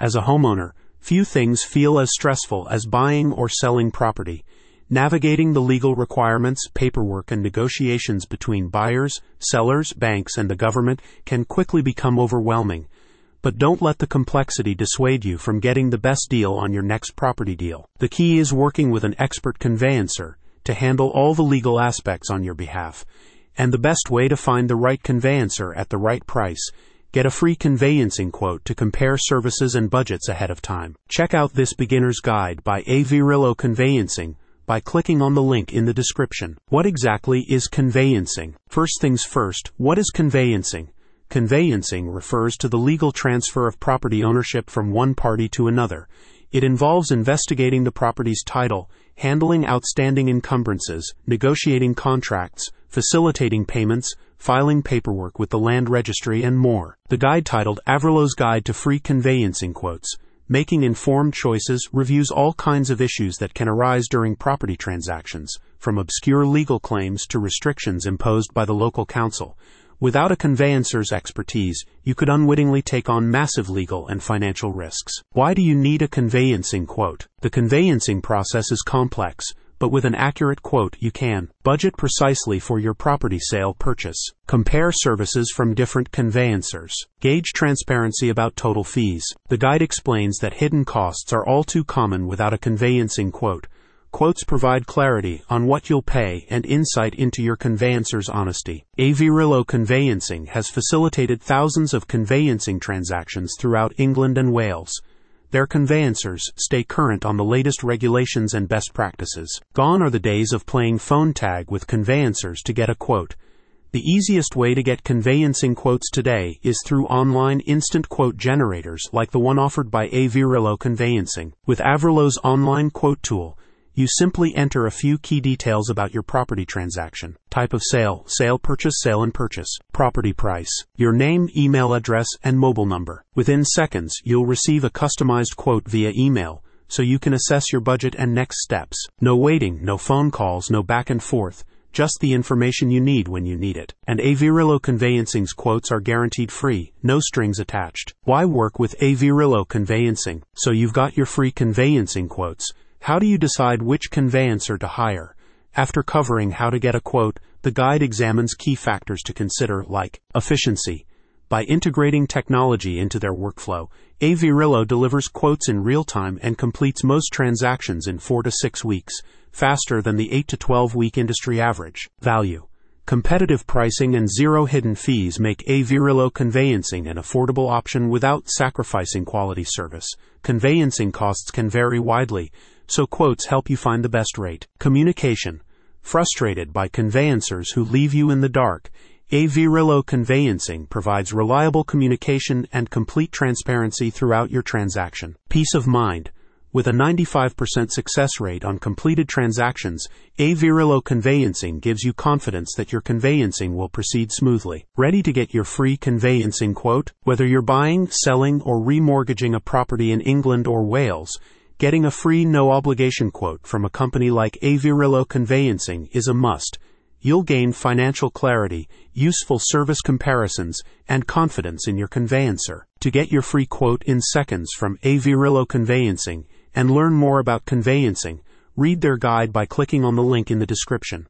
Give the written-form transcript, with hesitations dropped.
As a homeowner, few things feel as stressful as buying or selling property. Navigating the legal requirements, paperwork, and negotiations between buyers, sellers, banks, and the government can quickly become overwhelming. But don't let the complexity dissuade you from getting the best deal on your next property deal. The key is working with an expert conveyancer to handle all the legal aspects on your behalf. And the best way to find the right conveyancer at the right price. Get a free conveyancing quote to compare services and budgets ahead of time. Check out this beginner's guide by AVRillo Conveyancing by clicking on the link in the description. What exactly is conveyancing? First things first, what is conveyancing? Conveyancing refers to the legal transfer of property ownership from one party to another. It involves investigating the property's title, handling outstanding encumbrances, negotiating contracts, facilitating payments, filing paperwork with the land registry, and more. The guide titled AVRillo's Guide to Free Conveyancing Quotes, Making Informed Choices, reviews all kinds of issues that can arise during property transactions, from obscure legal claims to restrictions imposed by the local council. Without a conveyancer's expertise, you could unwittingly take on massive legal and financial risks. Why do you need a conveyancing quote? The conveyancing process is complex, but with an accurate quote you can budget precisely for your property sale purchase, compare services from different conveyancers, gauge transparency about total fees. The guide explains that hidden costs are all too common without a conveyancing quote. Quotes provide clarity on what you'll pay and insight into your conveyancer's honesty. AVRillo Conveyancing has facilitated thousands of conveyancing transactions throughout England and Wales. Their conveyancers stay current on the latest regulations and best practices. Gone are the days of playing phone tag with conveyancers to get a quote. The easiest way to get conveyancing quotes today is through online instant quote generators like the one offered by AVRillo Conveyancing. With AVRillo's online quote tool, you simply enter a few key details about your property transaction. Type of sale, sale purchase, sale and purchase, property price, your name, email address, and mobile number. Within seconds, you'll receive a customized quote via email, so you can assess your budget and next steps. No waiting, no phone calls, no back and forth, just the information you need when you need it. And AVRillo Conveyancing's quotes are guaranteed free, no strings attached. Why work with AVRillo Conveyancing? So you've got your free conveyancing quotes. How do you decide which conveyancer to hire? After covering how to get a quote, the guide examines key factors to consider like efficiency. By integrating technology into their workflow, AVRillo delivers quotes in real time and completes most transactions in 4 to 6 weeks, faster than the 8 to 12 week industry average. Value. Competitive pricing and zero hidden fees make AVRillo Conveyancing an affordable option without sacrificing quality service. Conveyancing costs can vary widely, so quotes help you find the best rate. Communication. Frustrated by conveyancers who leave you in the dark, AVRillo Conveyancing provides reliable communication and complete transparency throughout your transaction. Peace of mind. With a 95% success rate on completed transactions, AVRillo Conveyancing gives you confidence that your conveyancing will proceed smoothly. Ready to get your free conveyancing quote? Whether you're buying, selling, or remortgaging a property in England or Wales, getting a free no-obligation quote from a company like AVRillo Conveyancing is a must. You'll gain financial clarity, useful service comparisons, and confidence in your conveyancer. To get your free quote in seconds from AVRillo Conveyancing, and learn more about conveyancing, read their guide by clicking on the link in the description.